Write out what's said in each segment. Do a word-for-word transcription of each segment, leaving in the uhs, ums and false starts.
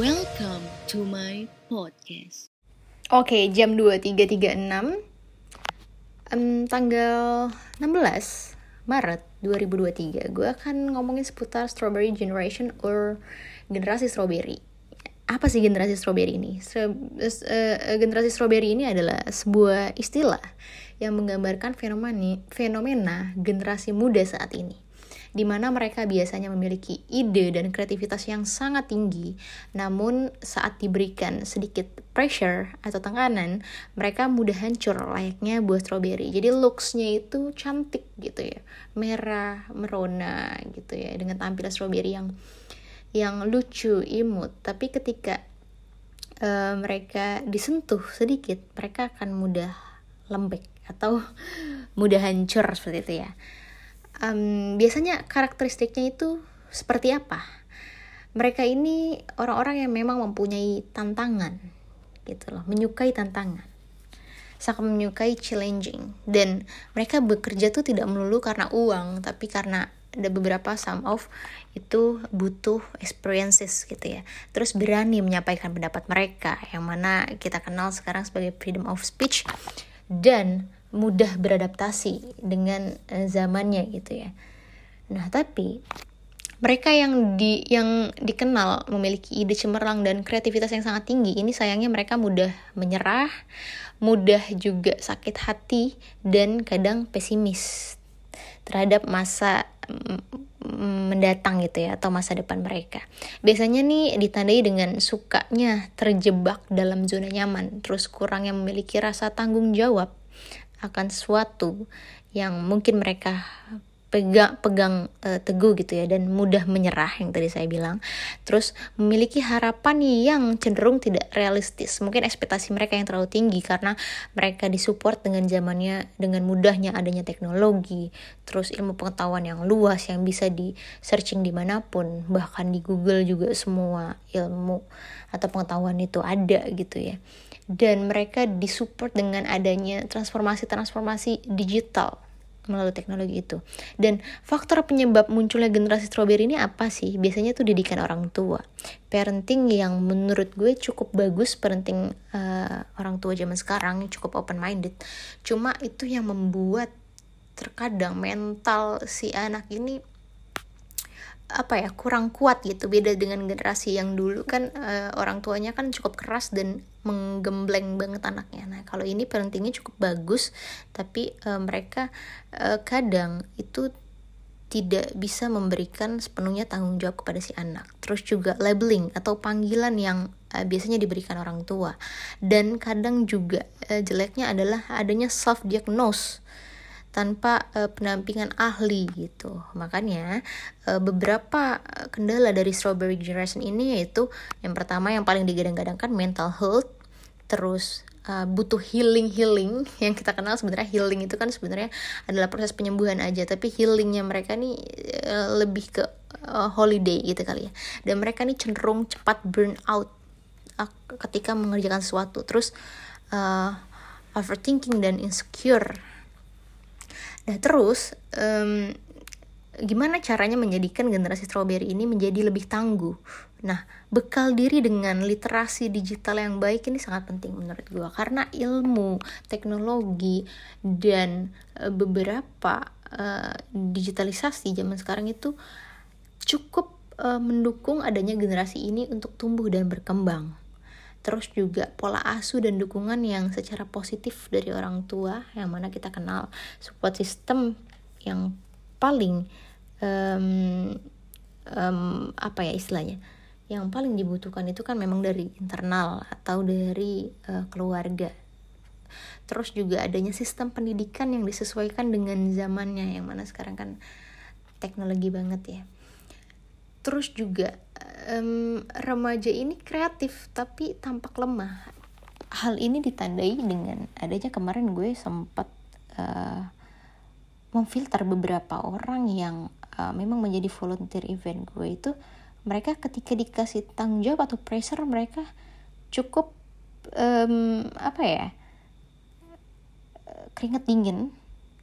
Welcome to my podcast. Oke, okay, jam dua tiga puluh enam um, tanggal enam belas Maret dua ribu dua puluh tiga. Gue akan ngomongin seputar Strawberry Generation or generasi strawberry. Apa sih generasi strawberry ini? Stra- uh, generasi strawberry ini adalah sebuah istilah yang menggambarkan fenomena, fenomena generasi muda saat ini, di mana mereka biasanya memiliki ide dan kreativitas yang sangat tinggi, namun saat diberikan sedikit pressure atau tekanan, mereka mudah hancur layaknya buah stroberi. Jadi looks-nya itu cantik gitu ya, merah, merona gitu ya, dengan tampilan stroberi yang yang lucu, imut. Tapi ketika uh, mereka disentuh sedikit, mereka akan mudah lembek atau mudah hancur seperti itu ya. Um, biasanya karakteristiknya itu seperti apa? Mereka ini orang-orang yang memang mempunyai tantangan gitu loh, menyukai tantangan, sangat menyukai challenging, dan mereka bekerja tuh tidak melulu karena uang, tapi karena ada beberapa some of itu butuh experiences gitu ya. Terus berani menyampaikan pendapat mereka, yang mana kita kenal sekarang sebagai freedom of speech, dan mudah beradaptasi dengan zamannya gitu ya. Nah, tapi mereka yang di yang dikenal memiliki ide cemerlang dan kreativitas yang sangat tinggi, ini sayangnya mereka mudah menyerah, mudah juga sakit hati, dan kadang pesimis terhadap masa mendatang gitu ya, atau masa depan mereka. Biasanya nih ditandai dengan sukanya terjebak dalam zona nyaman, terus kurangnya memiliki rasa tanggung jawab akan sesuatu yang mungkin mereka pegang, pegang e, teguh gitu ya, dan mudah menyerah yang tadi saya bilang. Terus memiliki harapan yang cenderung tidak realistis, mungkin ekspektasi mereka yang terlalu tinggi karena mereka disupport dengan zamannya, dengan mudahnya adanya teknologi, terus ilmu pengetahuan yang luas yang bisa di searching dimanapun, bahkan di Google juga semua ilmu atau pengetahuan itu ada gitu ya. Dan mereka disupport dengan adanya transformasi-transformasi digital melalui teknologi itu. Dan faktor penyebab munculnya generasi stroberi ini apa sih? Biasanya tuh didikan orang tua, parenting yang menurut gue cukup bagus, parenting uh, orang tua zaman sekarang cukup open minded. Cuma itu yang membuat terkadang mental si anak ini apa ya, kurang kuat gitu. Beda dengan generasi yang dulu kan uh, orang tuanya kan cukup keras dan menggembleng banget anaknya. Nah, kalau ini parentingnya cukup bagus, tapi uh, mereka uh, kadang itu tidak bisa memberikan sepenuhnya tanggung jawab kepada si anak. Terus juga labeling atau panggilan yang uh, biasanya diberikan orang tua. Dan kadang juga uh, jeleknya adalah adanya self-diagnose tanpa uh, penampingan ahli gitu. Makanya uh, beberapa kendala dari Strawberry Generation ini yaitu yang pertama yang paling digadang-gadangkan mental health, terus uh, butuh healing-healing yang kita kenal. Sebenarnya healing itu kan sebenarnya adalah proses penyembuhan aja, tapi healingnya mereka nih uh, lebih ke uh, holiday gitu kali ya. Dan mereka nih cenderung cepat burn out uh, ketika mengerjakan sesuatu, terus uh, overthinking dan insecure. Nah, terus um, gimana caranya menjadikan generasi stroberi ini menjadi lebih tangguh? Nah, bekal diri dengan literasi digital yang baik ini sangat penting menurut gue, karena ilmu, teknologi, dan uh, beberapa uh, digitalisasi zaman sekarang itu cukup uh, mendukung adanya generasi ini untuk tumbuh dan berkembang. Terus juga pola asuh dan dukungan yang secara positif dari orang tua, yang mana kita kenal support system yang paling um, um, apa ya istilahnya, yang paling dibutuhkan itu kan memang dari internal atau dari uh, keluarga. Terus juga adanya sistem pendidikan yang disesuaikan dengan zamannya, yang mana sekarang kan teknologi banget ya. Terus juga Um, remaja ini kreatif tapi tampak lemah. Hal ini ditandai dengan adanya kemarin gue sempat uh, memfilter beberapa orang yang uh, memang menjadi volunteer event gue itu. Mereka ketika dikasih tanggung jawab atau pressure, mereka cukup um, apa ya keringat dingin.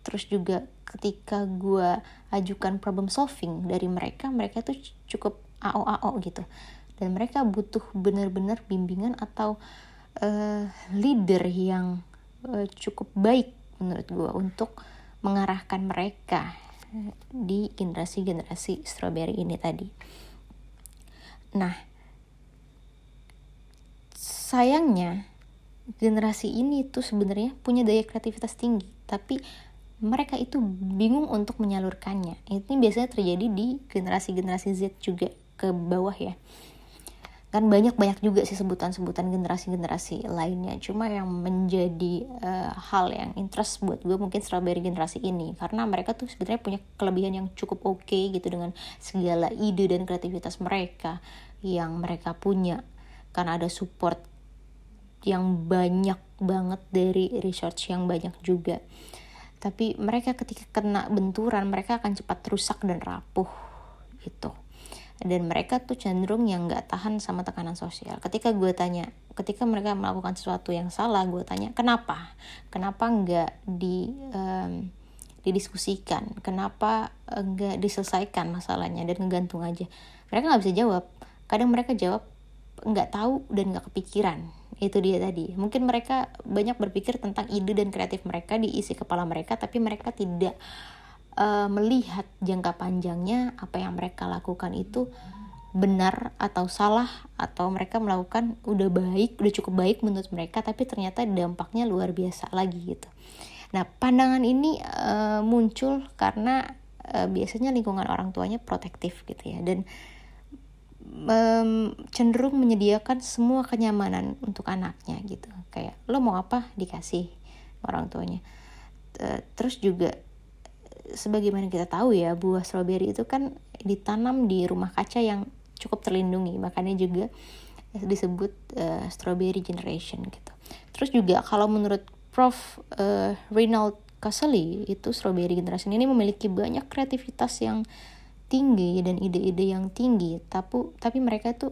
Terus juga ketika gue ajukan problem solving dari mereka, mereka tuh cukup A O A O gitu. dan mereka butuh benar-benar bimbingan atau uh, leader yang uh, cukup baik menurut gue untuk mengarahkan mereka di generasi-generasi strawberry ini tadi. Nah, sayangnya generasi ini tuh sebenarnya punya daya kreativitas tinggi, tapi mereka itu bingung untuk menyalurkannya. Ini biasanya terjadi di generasi-generasi Z juga ke bawah ya. Kan banyak-banyak juga sih sebutan-sebutan generasi-generasi lainnya. Cuma yang menjadi uh, hal yang interest buat gue mungkin strawberry generasi ini. Karena mereka tuh sebenarnya punya kelebihan yang cukup oke okay gitu dengan segala ide dan kreativitas mereka yang mereka punya. Karena ada support yang banyak banget dari research yang banyak juga. Tapi mereka ketika kena benturan, mereka akan cepat rusak dan rapuh gitu. Dan mereka tuh cenderung yang gak tahan sama tekanan sosial. Ketika gue tanya, ketika mereka melakukan sesuatu yang salah, gue tanya kenapa? Kenapa gak di, um, didiskusikan? Kenapa gak diselesaikan masalahnya dan ngegantung aja? Mereka gak bisa jawab. Kadang mereka jawab gak tahu dan gak kepikiran. Itu dia tadi. Mungkin mereka banyak berpikir tentang ide dan kreatif mereka di isi kepala mereka, tapi mereka tidak uh, melihat jangka panjangnya apa yang mereka lakukan itu benar atau salah, atau mereka melakukan udah baik, udah cukup baik menurut mereka, tapi ternyata dampaknya luar biasa lagi gitu. Nah, pandangan ini uh, muncul karena uh, biasanya lingkungan orang tuanya protektif gitu ya, dan cenderung menyediakan semua kenyamanan untuk anaknya gitu. Kayak lo mau apa dikasih orang tuanya. Terus juga sebagaimana kita tahu ya, buah stroberi itu kan ditanam di rumah kaca yang cukup terlindungi, makanya juga disebut uh, Strawberry Generation gitu. Terus juga kalau menurut Profesor Uh, Reynald Caselli, itu Strawberry Generation ini memiliki banyak kreativitas yang tinggi dan ide-ide yang tinggi, tapi tapi mereka tuh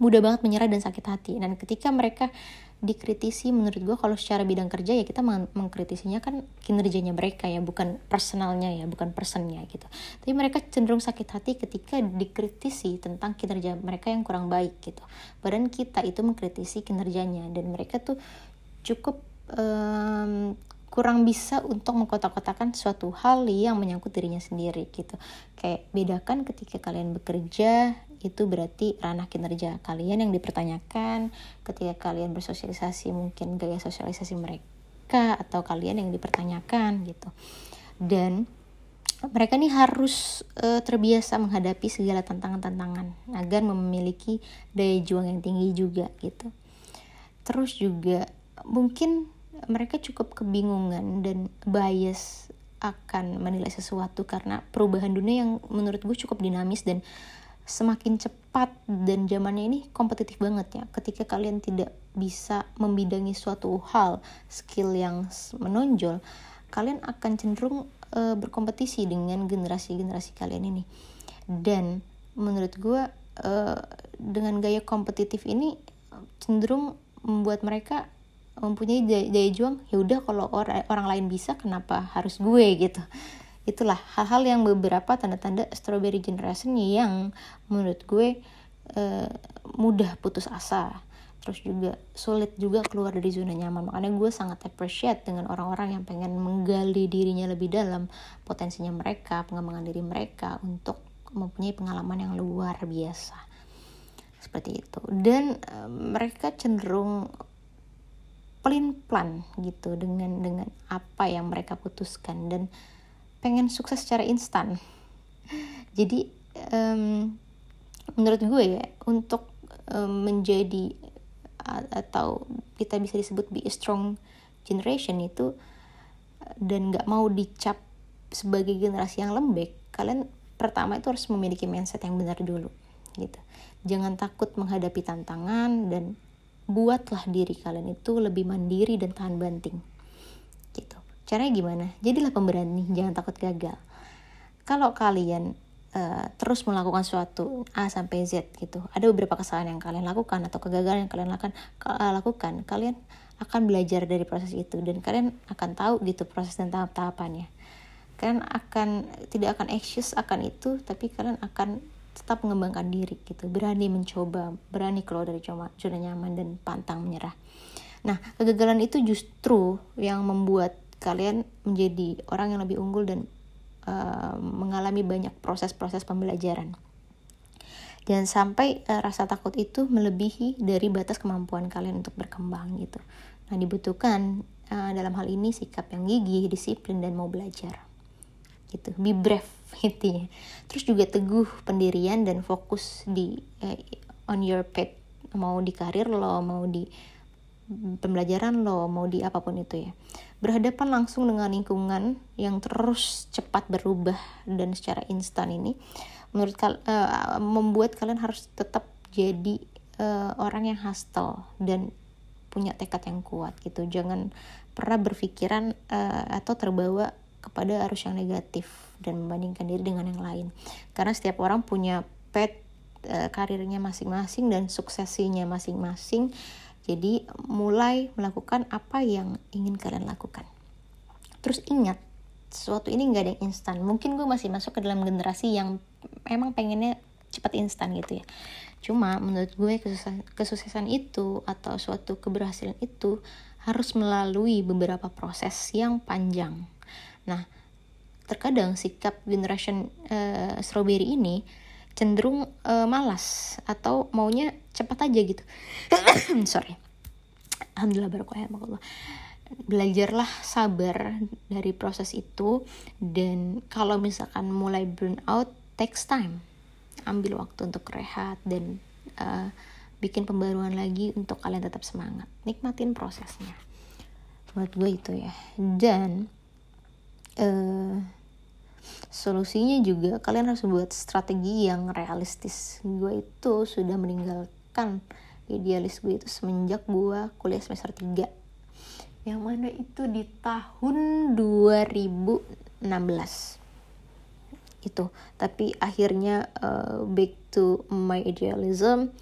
mudah banget menyerah dan sakit hati. Dan ketika mereka dikritisi, menurut gue kalau secara bidang kerja ya kita meng- mengkritisinya kan kinerjanya mereka ya, bukan personalnya ya, bukan personnya gitu. Tapi mereka cenderung sakit hati ketika dikritisi tentang kinerja mereka yang kurang baik gitu. Padahal kita itu mengkritisi kinerjanya, dan mereka tuh cukup um, kurang bisa untuk mengkotak-kotakan suatu hal yang menyangkut dirinya sendiri gitu. Kayak bedakan ketika kalian bekerja, itu berarti ranah kinerja kalian yang dipertanyakan. Ketika kalian bersosialisasi, mungkin gaya sosialisasi mereka atau kalian yang dipertanyakan gitu. Dan mereka nih harus e, terbiasa menghadapi segala tantangan-tantangan agar memiliki daya juang yang tinggi juga gitu. Terus juga mungkin mereka cukup kebingungan dan bias akan menilai sesuatu karena perubahan dunia yang menurut gue cukup dinamis dan semakin cepat, dan zamannya ini kompetitif banget ya. Ketika kalian tidak bisa membidangi suatu hal, skill yang menonjol, kalian akan cenderung e, berkompetisi dengan generasi-generasi kalian ini. Dan menurut gue e, dengan gaya kompetitif ini cenderung membuat mereka mempunyai daya juang, ya udah kalau or- orang lain bisa kenapa harus gue gitu. Itulah hal-hal yang beberapa tanda-tanda strawberry generation yang menurut gue e, mudah putus asa, terus juga sulit juga keluar dari zona nyaman. Makanya gue sangat appreciate dengan orang-orang yang pengen menggali dirinya lebih dalam, potensinya mereka, pengembangan diri mereka untuk mempunyai pengalaman yang luar biasa seperti itu. Dan e, mereka cenderung pelin-pelan gitu dengan dengan apa yang mereka putuskan, dan pengen sukses secara instan. Jadi um, menurut gue ya, untuk um, menjadi atau kita bisa disebut be a strong generation itu, dan nggak mau dicap sebagai generasi yang lembek, kalian pertama itu harus memiliki mindset yang benar dulu gitu. Jangan takut menghadapi tantangan, dan buatlah diri kalian itu lebih mandiri dan tahan banting gitu. Caranya gimana? Jadilah pemberani, jangan takut gagal. Kalau kalian uh, terus melakukan suatu A sampai Z gitu, ada beberapa kesalahan yang kalian lakukan atau kegagalan yang kalian lakukan, lakukan kalian akan belajar dari proses itu, dan kalian akan tahu gitu proses dan tahap-tahapannya. Kalian akan tidak akan anxious akan itu, tapi kalian akan tetap mengembangkan diri gitu, berani mencoba, berani keluar dari zona nyaman dan pantang menyerah. Nah, kegagalan itu justru yang membuat kalian menjadi orang yang lebih unggul dan uh, mengalami banyak proses-proses pembelajaran. Jangan sampai uh, rasa takut itu melebihi dari batas kemampuan kalian untuk berkembang gitu. Nah, dibutuhkan uh, dalam hal ini sikap yang gigih, disiplin, dan mau belajar gitu. Be brave intinya. Terus juga teguh pendirian dan fokus di uh, on your path, mau di karir lo, mau di pembelajaran lo, mau di apapun itu ya. Berhadapan langsung dengan lingkungan yang terus cepat berubah dan secara instan ini menurut kal- uh, membuat kalian harus tetap jadi uh, orang yang hustle dan punya tekad yang kuat gitu. Jangan pernah berpikiran uh, atau terbawa kepada arus yang negatif dan membandingkan diri dengan yang lain, karena setiap orang punya path uh, karirnya masing-masing dan suksesinya masing-masing. Jadi mulai melakukan apa yang ingin kalian lakukan. Terus ingat, sesuatu ini gak ada yang instan. Mungkin gue masih masuk ke dalam generasi yang emang pengennya cepat instan gitu ya. Cuma menurut gue kesuksesan, kesuksesan itu atau suatu keberhasilan itu harus melalui beberapa proses yang panjang. Nah, terkadang sikap generation uh, strawberry ini cenderung uh, malas atau maunya cepat aja gitu. Sorry. Alhamdulillah barakallah Allah. Belajarlah sabar dari proses itu, dan kalau misalkan mulai burn out takes time. Ambil waktu untuk rehat dan uh, bikin pembaruan lagi untuk kalian tetap semangat. Nikmatin prosesnya. Buat gue itu ya. Dan uh, solusinya juga kalian harus buat strategi yang realistis. Gue itu sudah meninggalkan idealis gue itu semenjak gue kuliah semester tiga, yang mana itu di tahun dua ribu enam belas itu. Tapi akhirnya uh, back to my idealism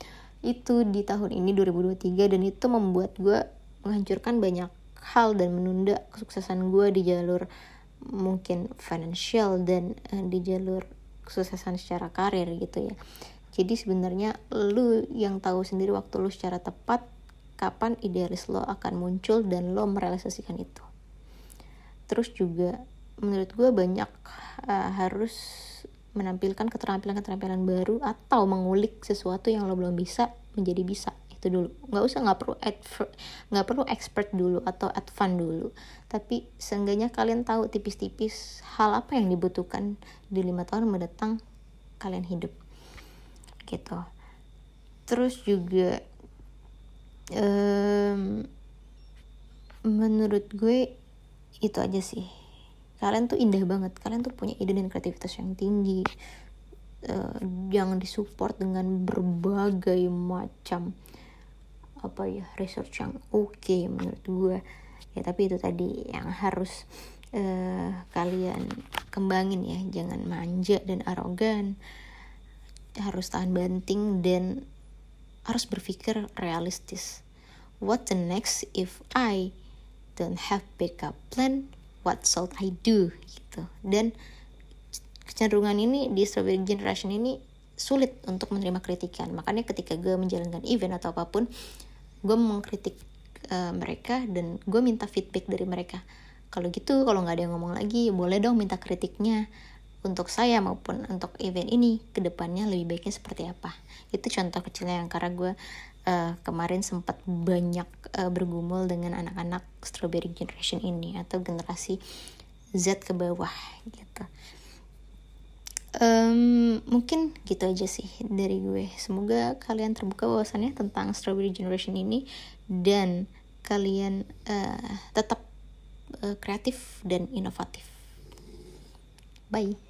itu di tahun ini dua ribu dua puluh tiga, dan itu membuat gue menghancurkan banyak hal dan menunda kesuksesan gue di jalur mungkin financial dan uh, di jalur kesuksesan secara karir gitu ya. Jadi sebenarnya lu yang tahu sendiri waktu lu secara tepat kapan idealis lo akan muncul dan lo merealisasikan itu. Terus juga menurut gue banyak uh, harus menampilkan keterampilan-keterampilan baru atau mengulik sesuatu yang lo belum bisa menjadi bisa. Itu dulu, nggak usah nggak perlu adver- nggak perlu expert dulu atau advance dulu, tapi seenggaknya kalian tahu tipis-tipis hal apa yang dibutuhkan di lima tahun mendatang kalian hidup gitu. Terus juga um, menurut gue itu aja sih. Kalian tuh indah banget, kalian tuh punya ide dan kreativitas yang tinggi, uh, yang disupport dengan berbagai macam apa ya, research yang oke okay, menurut gue ya. Tapi itu tadi yang harus uh, kalian kembangin ya. Jangan manja dan arogan, harus tahan banting dan harus berpikir realistis. What the next if I don't have backup plan, what should I do gitu. Dan kecenderungan ini di Strawberry Generation ini sulit untuk menerima kritikan. Makanya ketika gue menjalankan event atau apapun, gue mengkritik uh, mereka dan gue minta feedback dari mereka. Kalau gitu, kalau nggak ada yang ngomong lagi, boleh dong minta kritiknya untuk saya maupun untuk event ini kedepannya lebih baiknya seperti apa. Itu contoh kecilnya yang karena gue uh, kemarin sempat banyak uh, bergumul dengan anak-anak Strawberry Generation ini atau generasi Z ke bawah gitu. Um, mungkin gitu aja sih dari gue. Semoga kalian terbuka wawasannya tentang Strawberry Generation ini, dan kalian uh, tetap uh, kreatif dan inovatif. Bye.